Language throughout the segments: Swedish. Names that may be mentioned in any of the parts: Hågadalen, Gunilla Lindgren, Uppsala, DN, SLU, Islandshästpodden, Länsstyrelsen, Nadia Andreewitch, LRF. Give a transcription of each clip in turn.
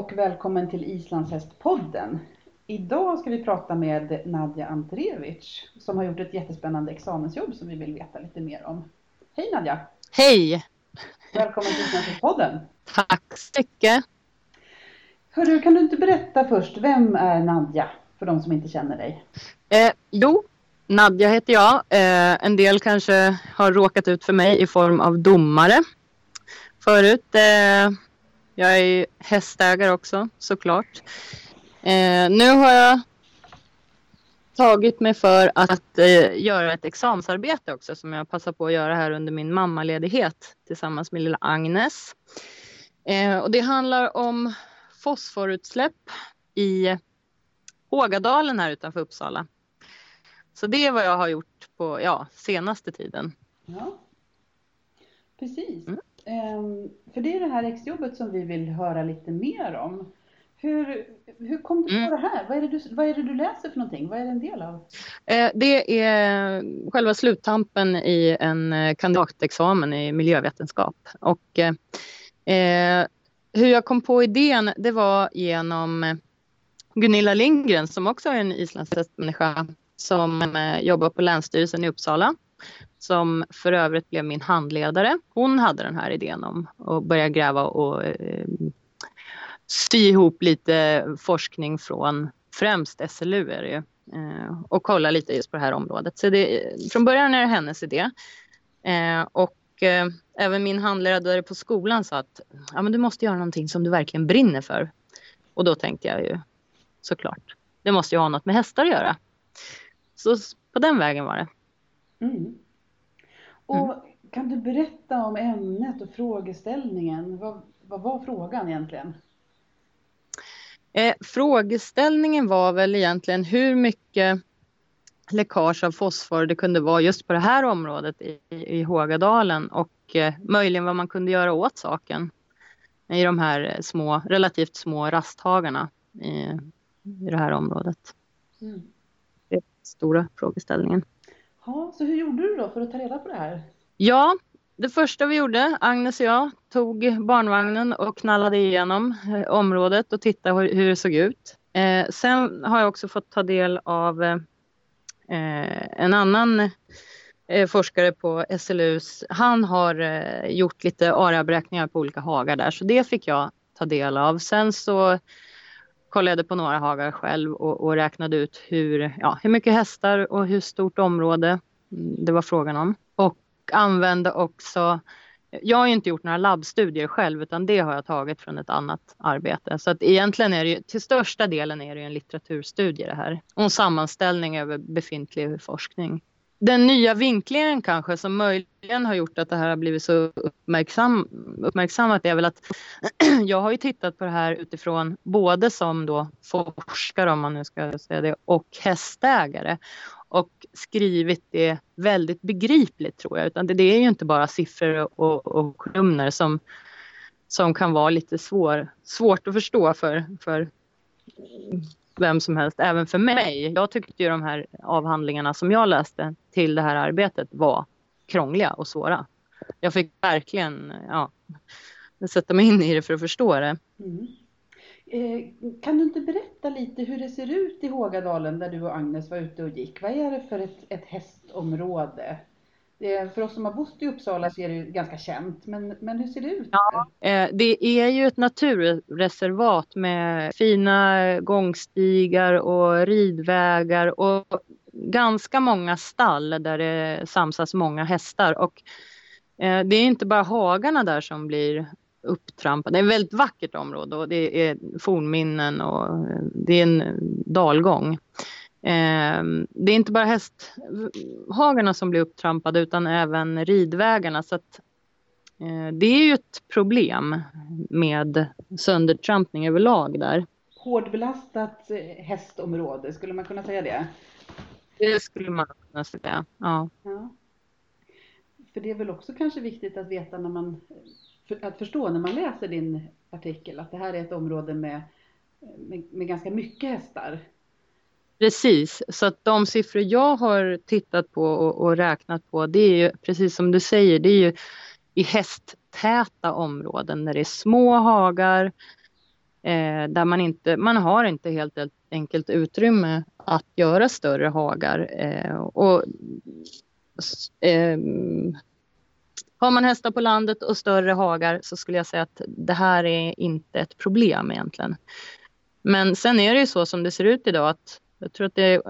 och välkommen till Islandshästpodden. Idag ska vi prata med Nadia Andreewitch som har gjort ett jättespännande examensjobb som vi vill veta lite mer om. Hej Nadia! Hej! Välkommen till Islandshästpodden! Tack så mycket! Hörru, kan du inte berätta först, vem är Nadia för de som inte känner dig? Nadia heter jag. En del kanske har råkat ut för mig i form av domare förut. Jag är hästägare också, såklart. Nu har jag tagit mig för att göra ett examensarbete också som jag passar på att göra här under min mammaledighet tillsammans med lilla Agnes. Och det handlar om fosforutsläpp i Hågadalen här utanför Uppsala. Så det är vad jag har gjort på senaste tiden. Ja, precis. Mm. För det är det här exjobbet som vi vill höra lite mer om. Hur kom du på det här? Vad är det du läser för någonting? Vad är det en del av? Det är själva sluttampen i en kandidatexamen i miljövetenskap. Och hur jag kom på idén, det var genom Gunilla Lindgren som också är en islandshästmänniska som jobbar på Länsstyrelsen i Uppsala. Som för övrigt blev min handledare. Hon hade den här idén om att börja gräva och sy ihop lite forskning från främst SLU är det ju, och kolla lite just på det här området. Så det, från början är det hennes idé. Och även min handledare på skolan sa att men du måste göra någonting som du verkligen brinner för. Och då tänkte jag ju såklart, det måste ju ha något med hästar att göra. Så på den vägen var det. Mm. Och kan du berätta om ämnet och frågeställningen? Vad var frågan egentligen? Frågeställningen var väl egentligen hur mycket läckage av fosfor det kunde vara just på det här området i Hågadalen. Och möjligen vad man kunde göra åt saken i de här relativt små rasthagarna i det här området. Mm. Det är den stora frågeställningen. Ja, så hur gjorde du då för att ta reda på det här? Ja, det första vi gjorde, Agnes och jag, tog barnvagnen och knallade igenom området och tittade hur det såg ut. Sen har jag också fått ta del av en annan forskare på SLUs. Han har gjort lite areaberäkningar på olika hagar där, så det fick jag ta del av. Sen så kollade på några hagar själv och räknade ut hur mycket hästar och hur stort område det var frågan om. Och använde också, jag har ju inte gjort några labbstudier själv utan det har jag tagit från ett annat arbete. Så att egentligen är det ju, till största delen är det ju en litteraturstudie det här. Och en sammanställning över befintlig forskning. Den nya vinklingen kanske som möjligen har gjort att det här har blivit så uppmärksammat är väl att jag har ju tittat på det här utifrån både som då forskare om man nu ska säga det och hästägare och skrivit det väldigt begripligt tror jag utan det är ju inte bara siffror och kolumner som kan vara lite svårt att förstå för vem som helst, även för mig. Jag tyckte ju de här avhandlingarna som jag läste till det här arbetet var krångliga och svåra. Jag fick verkligen sätta mig in i det för att förstå det. Mm. Kan du inte berätta lite hur det ser ut i Hågadalen där du och Agnes var ute och gick? Vad är det för ett hästområde? För oss som har bott i Uppsala så är det ju ganska känt, men hur ser det ut? Ja, det är ju ett naturreservat med fina gångstigar och ridvägar och ganska många stall där det samsas många hästar. Och det är inte bara hagarna där som blir upptrampade. Det är ett väldigt vackert område och det är fornminnen och det är en dalgång. Det är inte bara hästhagarna som blir upptrampade utan även ridvägarna så att, det är ju ett problem med söndertrampning överlag där. Hårdbelastat hästområde, skulle man kunna säga det? Det skulle man kunna säga, ja. För det är väl också kanske viktigt att veta att förstå när man läser din artikel att det här är ett område med ganska mycket hästar. Precis, så att de siffror jag har tittat på och räknat på, det är ju precis som du säger, det är ju i hästtäta områden när det är små hagar, Där man har inte helt enkelt utrymme att göra större hagar. Har man hästar på landet och större hagar så skulle jag säga att det här är inte ett problem egentligen. Men sen är det ju så som det ser ut idag att jag tror att det är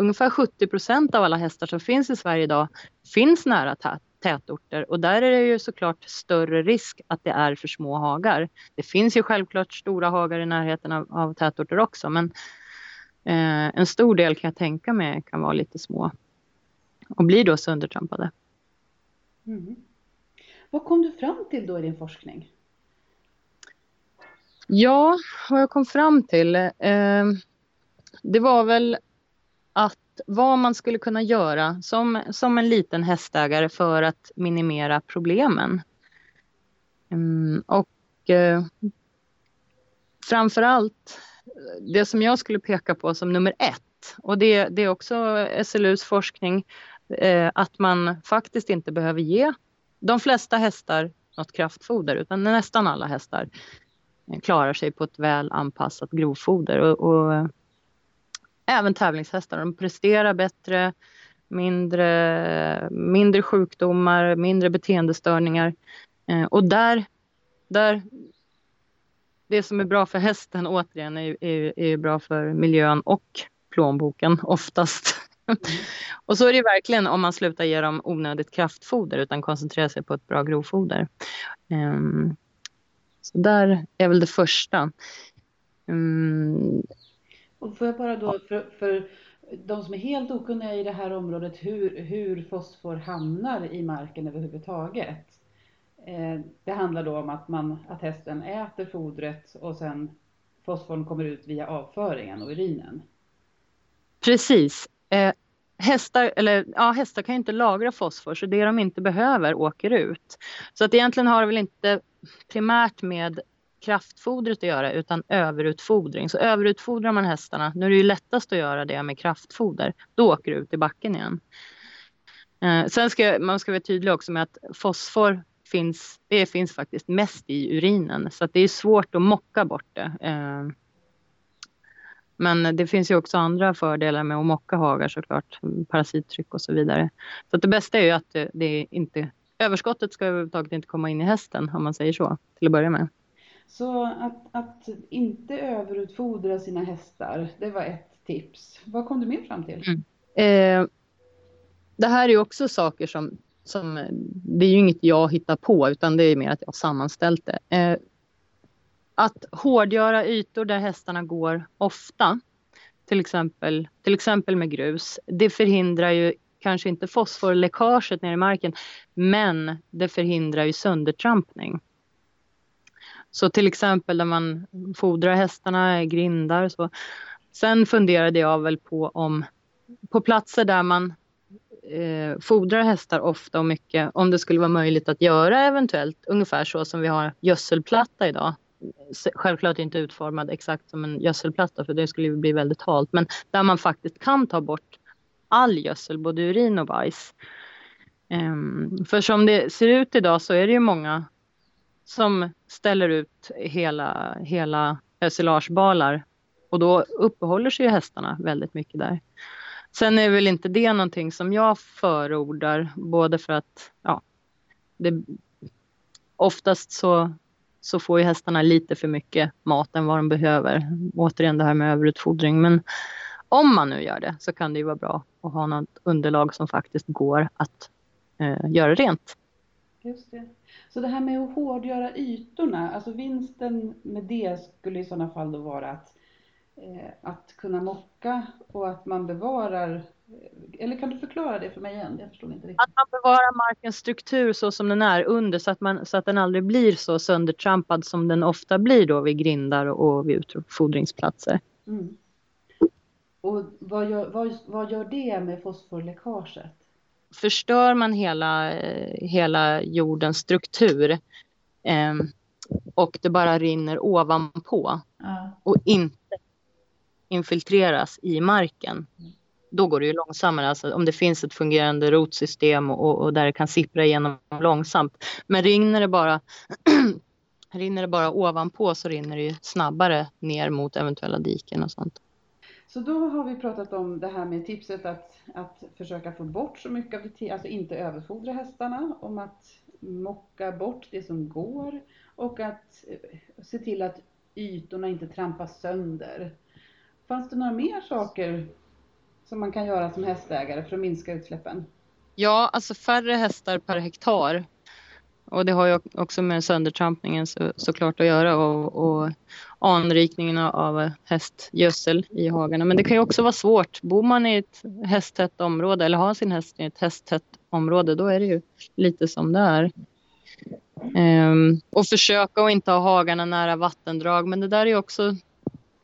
ungefär 70% av alla hästar som finns i Sverige idag finns nära tätorter. Och där är det ju såklart större risk att det är för små hagar. Det finns ju självklart stora hagar i närheten av tätorter också. Men en stor del kan jag tänka mig kan vara lite små. Och blir då söndertrampade. Mm. Vad kom du fram till då i din forskning? Ja, vad jag kom fram till... det var väl att vad man skulle kunna göra som en liten hästägare för att minimera problemen. Framförallt det som jag skulle peka på som nummer ett. Och det är också SLUs forskning att man faktiskt inte behöver ge de flesta hästar något kraftfoder utan nästan alla hästar klarar sig på ett väl anpassat grovfoder och även tävlingshästar, de presterar bättre, mindre sjukdomar, mindre beteendestörningar. Och där det som är bra för hästen återigen är bra för miljön och plånboken oftast. Och så är det verkligen om man slutar ge dem onödigt kraftfoder utan koncentrerar sig på ett bra grovfoder. Så där är väl det första. Och får jag bara då för de som är helt okunniga i det här området hur fosfor hamnar i marken överhuvudtaget. Det handlar då om att hästen äter fodret och sen fosforn kommer ut via avföringen och urinen. Precis. Hästar kan ju inte lagra fosfor så det de inte behöver åker ut. Så att egentligen har det väl inte primärt med kraftfodret att göra utan överutfodring. Så överutfodrar man hästarna. Nu är det ju lättast att göra det med kraftfoder. Då åker du ut i backen igen. Sen ska man vara tydlig också med att fosfor finns faktiskt mest i urinen. Så att det är svårt att mocka bort det. Men det finns ju också andra fördelar med att mocka hagar såklart. Parasittryck och så vidare. Så att det bästa är ju att överskottet ska överhuvudtaget inte komma in i hästen om man säger så till att börja med. Så att inte överutfodra sina hästar, det var ett tips. Vad kom du mer fram till? Det här är ju också saker som det är ju inget jag hittar på utan det är mer att jag sammanställt det. Att hårdgöra ytor där hästarna går ofta, till exempel med grus, det förhindrar ju kanske inte fosforläckaget ner i marken men det förhindrar ju söndertrampning. Så till exempel där man fodrar hästarna, grindar. Så. Sen funderade jag väl på om på platser där man fodrar hästar ofta och mycket. Om det skulle vara möjligt att göra eventuellt ungefär så som vi har gödselplatta idag. Självklart inte utformad exakt som en gödselplatta för det skulle bli väldigt halt. Men där man faktiskt kan ta bort all gödsel, både urin och bajs. För som det ser ut idag så är det ju många som ställer ut hela öselagebalar. Och då uppehåller sig ju hästarna väldigt mycket där. Sen är väl inte det någonting som jag förordar. Både för att oftast så får ju hästarna lite för mycket mat än vad de behöver. Återigen det här med överutfodring. Men om man nu gör det så kan det ju vara bra att ha något underlag som faktiskt går att göra rent. Just det. Så det här med att hårdgöra ytorna, alltså vinsten med det skulle i sådana fall då vara att kunna mocka och att man bevarar, eller kan du förklara det för mig igen? Jag förstår inte riktigt. Att man bevarar markens struktur så som den är under så att den aldrig blir så söndertrampad som den ofta blir då vid grindar och vid utfodringsplatser. Mm. Och vad gör det med fosforläckaget? Förstör man hela jordens struktur och det bara rinner ovanpå och inte infiltreras i marken, då går det ju långsammare. Alltså, om det finns ett fungerande rotsystem och där det kan sippra igenom långsamt. Men rinner det bara Rinner det bara ovanpå så rinner det ju snabbare ner mot eventuella diken och sånt. Så då har vi pratat om det här med tipset att försöka få bort så mycket av det, alltså inte överfodra hästarna, om att mocka bort det som går och att se till att ytorna inte trampas sönder. Fanns det några mer saker som man kan göra som hästägare för att minska utsläppen? Ja, alltså färre hästar per hektar. Och det har ju också med söndertrampningen såklart att göra och anrikningen av hästgödsel i hagarna. Men det kan ju också vara svårt. Bor man i ett hästtätt område eller har sin häst i ett hästtätt område, då är det ju lite som det är. Och försöka att inte ha hagarna nära vattendrag, men det där är ju också...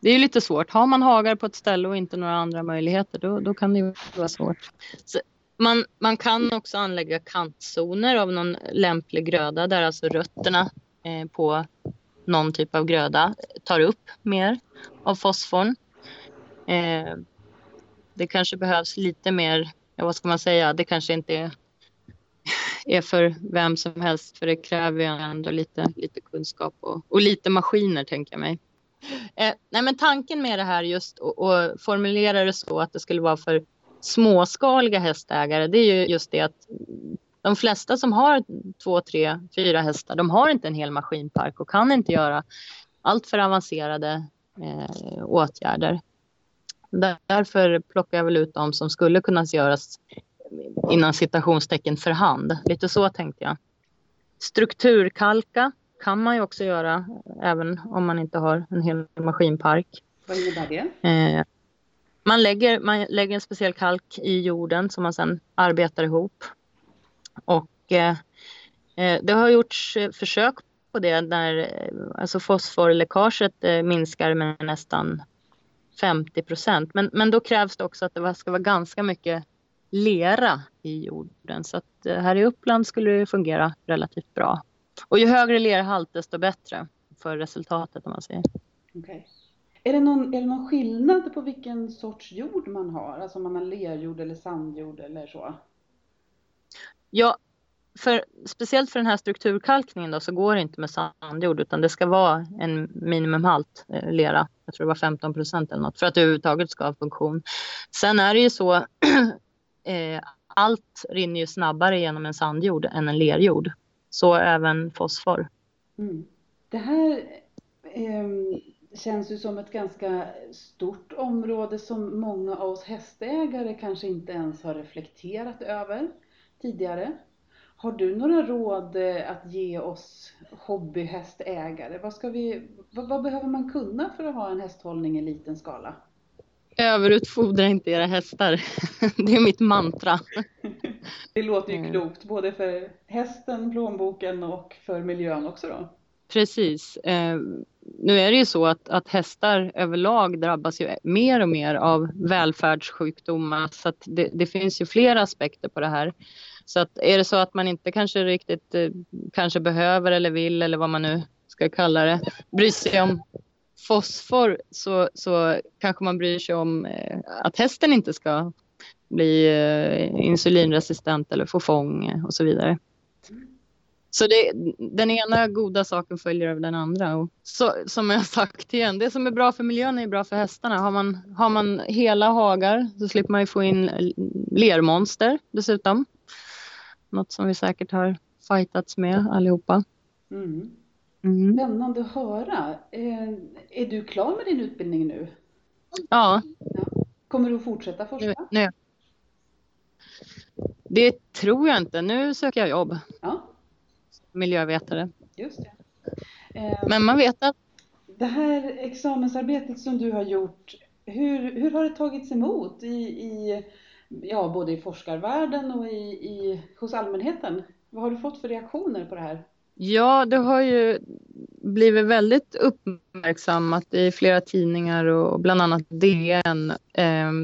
Det är ju lite svårt. Har man hagar på ett ställe och inte några andra möjligheter, då kan det ju vara svårt. Så man kan också anlägga kantzoner av någon lämplig gröda där alltså rötterna på någon typ av gröda tar upp mer av fosforn. Det kanske behövs lite mer, vad ska man säga, det kanske inte är för vem som helst, för det kräver ju ändå lite kunskap och lite maskiner, tänker jag mig. Nej, men tanken med det här just att formulera det så att det skulle vara för småskaliga hästägare, det är ju just det att de flesta som har 2, 3, 4 hästar, de har inte en hel maskinpark och kan inte göra allt för avancerade åtgärder. Därför plockar jag väl ut de som skulle kunna göras innan citationstecken för hand. Lite så tänkte jag. Strukturkalka kan man ju också göra även om man inte har en hel maskinpark. Vad innebär det? Man lägger en speciell kalk i jorden som man sedan arbetar ihop. Och det har gjorts försök på det där, alltså fosforläckaget minskar med nästan 50%. Men då krävs det också att det ska vara ganska mycket lera i jorden. Så att här i Uppland skulle det fungera relativt bra. Och ju högre lerhalt desto bättre för resultatet, om man säger. Okej. Okay. Är det någon skillnad på vilken sorts jord man har? Alltså om man har lerjord eller sandjord eller så? Ja, speciellt för den här strukturkalkningen då, så går det inte med sandjord, utan det ska vara en minimumhalt lera. Jag tror det var 15% eller något för att det överhuvudtaget ska ha funktion. Sen är det ju så, allt rinner ju snabbare genom en sandjord än en lerjord. Så även fosfor. Mm. Det här... känns ju som ett ganska stort område som många av oss hästägare kanske inte ens har reflekterat över tidigare. Har du några råd att ge oss hobbyhästägare? Vad behöver man kunna för att ha en hästhållning i liten skala? Överutfodra inte era hästar. Det är mitt mantra. Det låter ju klokt både för hästen, plånboken och för miljön också då. Precis. Nu är det ju så att hästar överlag drabbas ju mer och mer av välfärdssjukdomar. Så att det finns ju flera aspekter på det här. Så att är det så att man inte kanske riktigt kanske behöver eller vill, eller vad man nu ska kalla det, bryr sig om fosfor, så kanske man bryr sig om att hästen inte ska bli insulinresistent eller få fång och så vidare. Så den ena goda saken följer av den andra. Och så, som jag sagt igen, det som är bra för miljön är bra för hästarna. Har man hela hagar så slipper man ju få in lermonster dessutom. Något som vi säkert har fightats med allihopa. Mm. Mm. Spännande att höra. Är du klar med din utbildning nu? Ja. Kommer du att fortsätta forska? Nej. Det tror jag inte. Nu söker jag jobb. Ja. Miljövetare. Just det. Men man vet att... Det här examensarbetet som du har gjort, hur har det tagits emot i både i forskarvärlden och hos allmänheten? Vad har du fått för reaktioner på det här? Ja, det har ju blivit väldigt uppmärksammat i flera tidningar och bland annat DN.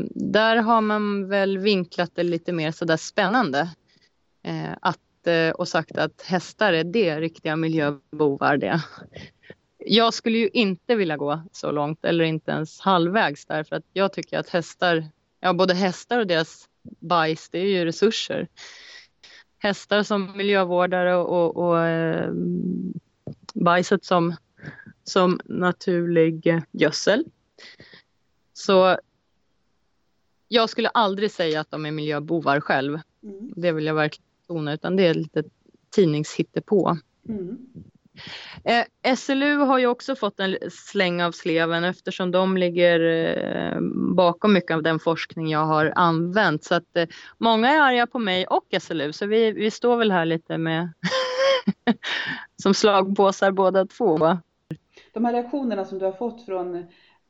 Där har man väl vinklat det lite mer sådär spännande. Och sagt att hästar är det riktiga miljöbovar det. Jag skulle ju inte vilja gå så långt eller inte ens halvvägs där, för att jag tycker att både hästar och deras bajs, det är ju resurser. Hästar som miljövårdare och bajset som naturlig gödsel. Så jag skulle aldrig säga att de är miljöbovar själv. Mm. Det vill jag verkligen betona, utan det är lite tidningshittepå. Mm. SLU har ju också fått en släng av sleven eftersom de ligger bakom mycket av den forskning jag har använt. Så att många är arga på mig och SLU, så vi står väl här lite med som slagpåsar båda två. De här reaktionerna som du har fått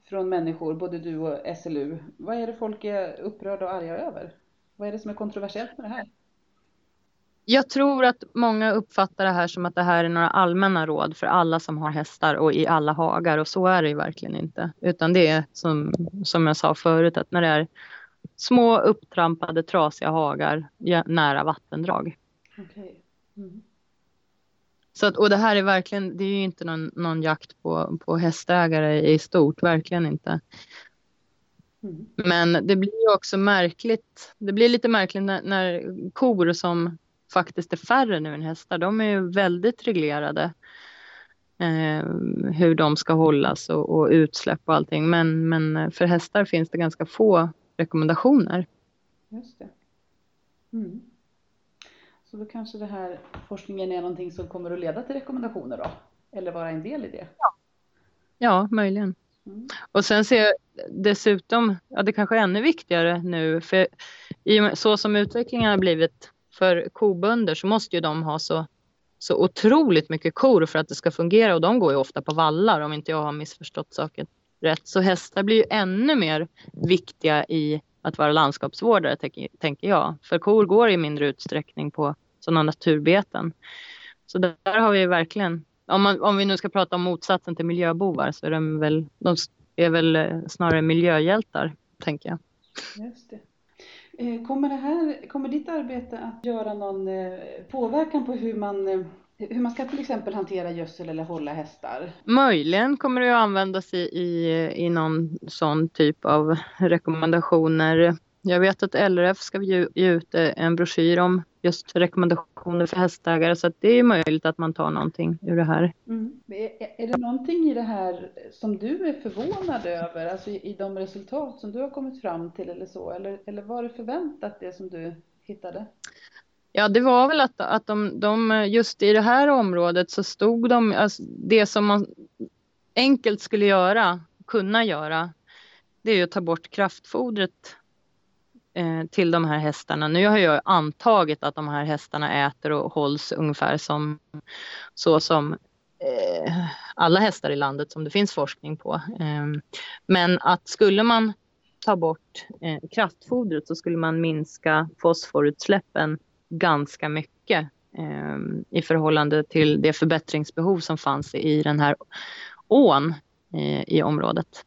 från människor, både du och SLU, vad är det folk är upprörda och arga över? Vad är det som är kontroversiellt med det här? Jag tror att många uppfattar det här som att det här är några allmänna råd för alla som har hästar och i alla hagar, och så är det ju verkligen inte. Utan det är som jag sa förut, att när det är små upptrampade trasiga hagar nära vattendrag. Okay. Mm. Så att, och det här är verkligen, det är ju inte någon jakt på hästägare i stort, verkligen inte. Mm. Men det blir också märkligt, det blir lite märkligt när kor som faktiskt är färre nu än hästar, de är ju väldigt reglerade hur de ska hållas och utsläpp och allting. Men för hästar finns det ganska få rekommendationer. Just det. Mm. Så då kanske det här forskningen är någonting som kommer att leda till rekommendationer då? Eller vara en del i det? Ja möjligen. Mm. Och sen ser jag dessutom, ja, det kanske är ännu viktigare nu, för så som utvecklingen har blivit för kobönder så måste ju de ha så otroligt mycket kor för att det ska fungera, och de går ju ofta på vallar om inte jag har missförstått saken rätt. Så hästar blir ju ännu mer viktiga i att vara landskapsvårdare, tänker jag. För kor går i mindre utsträckning på sådana naturbeten. Så där har vi verkligen, om vi nu ska prata om motsatsen till miljöbovar, så är de väl snarare miljöhjältar, tänker jag. Just det. Kommer ditt arbete att göra någon påverkan på hur man ska till exempel hantera gödsel eller hålla hästar? Möjligen kommer det att användas i någon sån typ av rekommendationer. Jag vet att LRF ska ge ut en broschyr om just rekommendationer för hästägare, så att det är möjligt att man tar någonting ur det här. Mm. Är det någonting i det här som du är förvånad över, alltså i de resultat som du har kommit fram till eller så, eller var det förväntat det som du hittade? Ja, det var väl att de just i det här området så stod de, alltså det som man enkelt skulle kunna göra, det är ju att ta bort kraftfodret till de här hästarna. Nu har jag antagit att de här hästarna äter och hålls ungefär som alla hästar i landet som det finns forskning på. Men att skulle man ta bort kraftfodret så skulle man minska fosforutsläppen ganska mycket i förhållande till det förbättringsbehov som fanns i den här ån i området.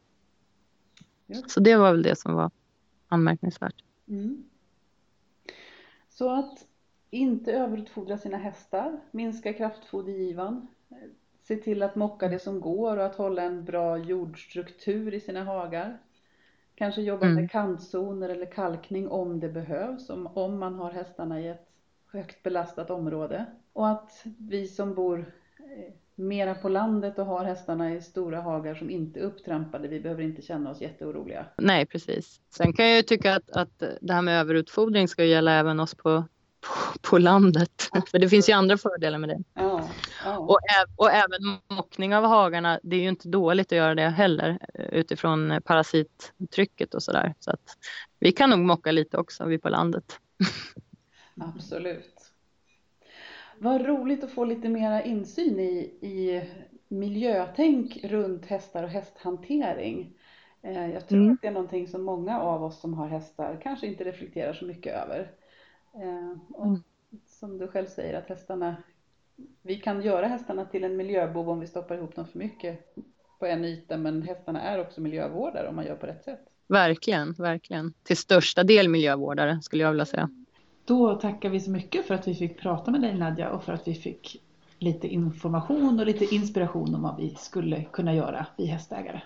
Ja. Så det var väl det som var anmärkningsvärt. Mm. Så att inte överutfodra sina hästar, minska kraftfodergivan, se till att mocka det som går och att hålla en bra jordstruktur i sina hagar. Kanske jobba med kantzoner eller kalkning om det behövs, om man har hästarna i ett högt belastat område. Och att vi som bor mera på landet och har hästarna i stora hagar som inte är upptrampade, vi behöver inte känna oss jätteoroliga. Nej, precis. Sen kan jag ju tycka att det här med överutfodring ska gälla även oss på landet. Absolut. För det finns ju andra fördelar med det. Ja, ja. Och även mockning av hagarna, det är ju inte dåligt att göra det heller utifrån parasittrycket och sådär. Så att vi kan nog mocka lite också, vi på landet. Absolut. Vad roligt att få lite mera insyn i miljötänk runt hästar och hästhantering. Jag tror att det är någonting som många av oss som har hästar kanske inte reflekterar så mycket över. Och som du själv säger, att vi kan göra hästarna till en miljöbov om vi stoppar ihop dem för mycket på en yta, men hästarna är också miljövårdare om man gör på rätt sätt. Verkligen, verkligen. Till största del miljövårdare skulle jag vilja säga. Då tackar vi så mycket för att vi fick prata med dig, Nadia, och för att vi fick lite information och lite inspiration om vad vi skulle kunna göra, vi hästägare.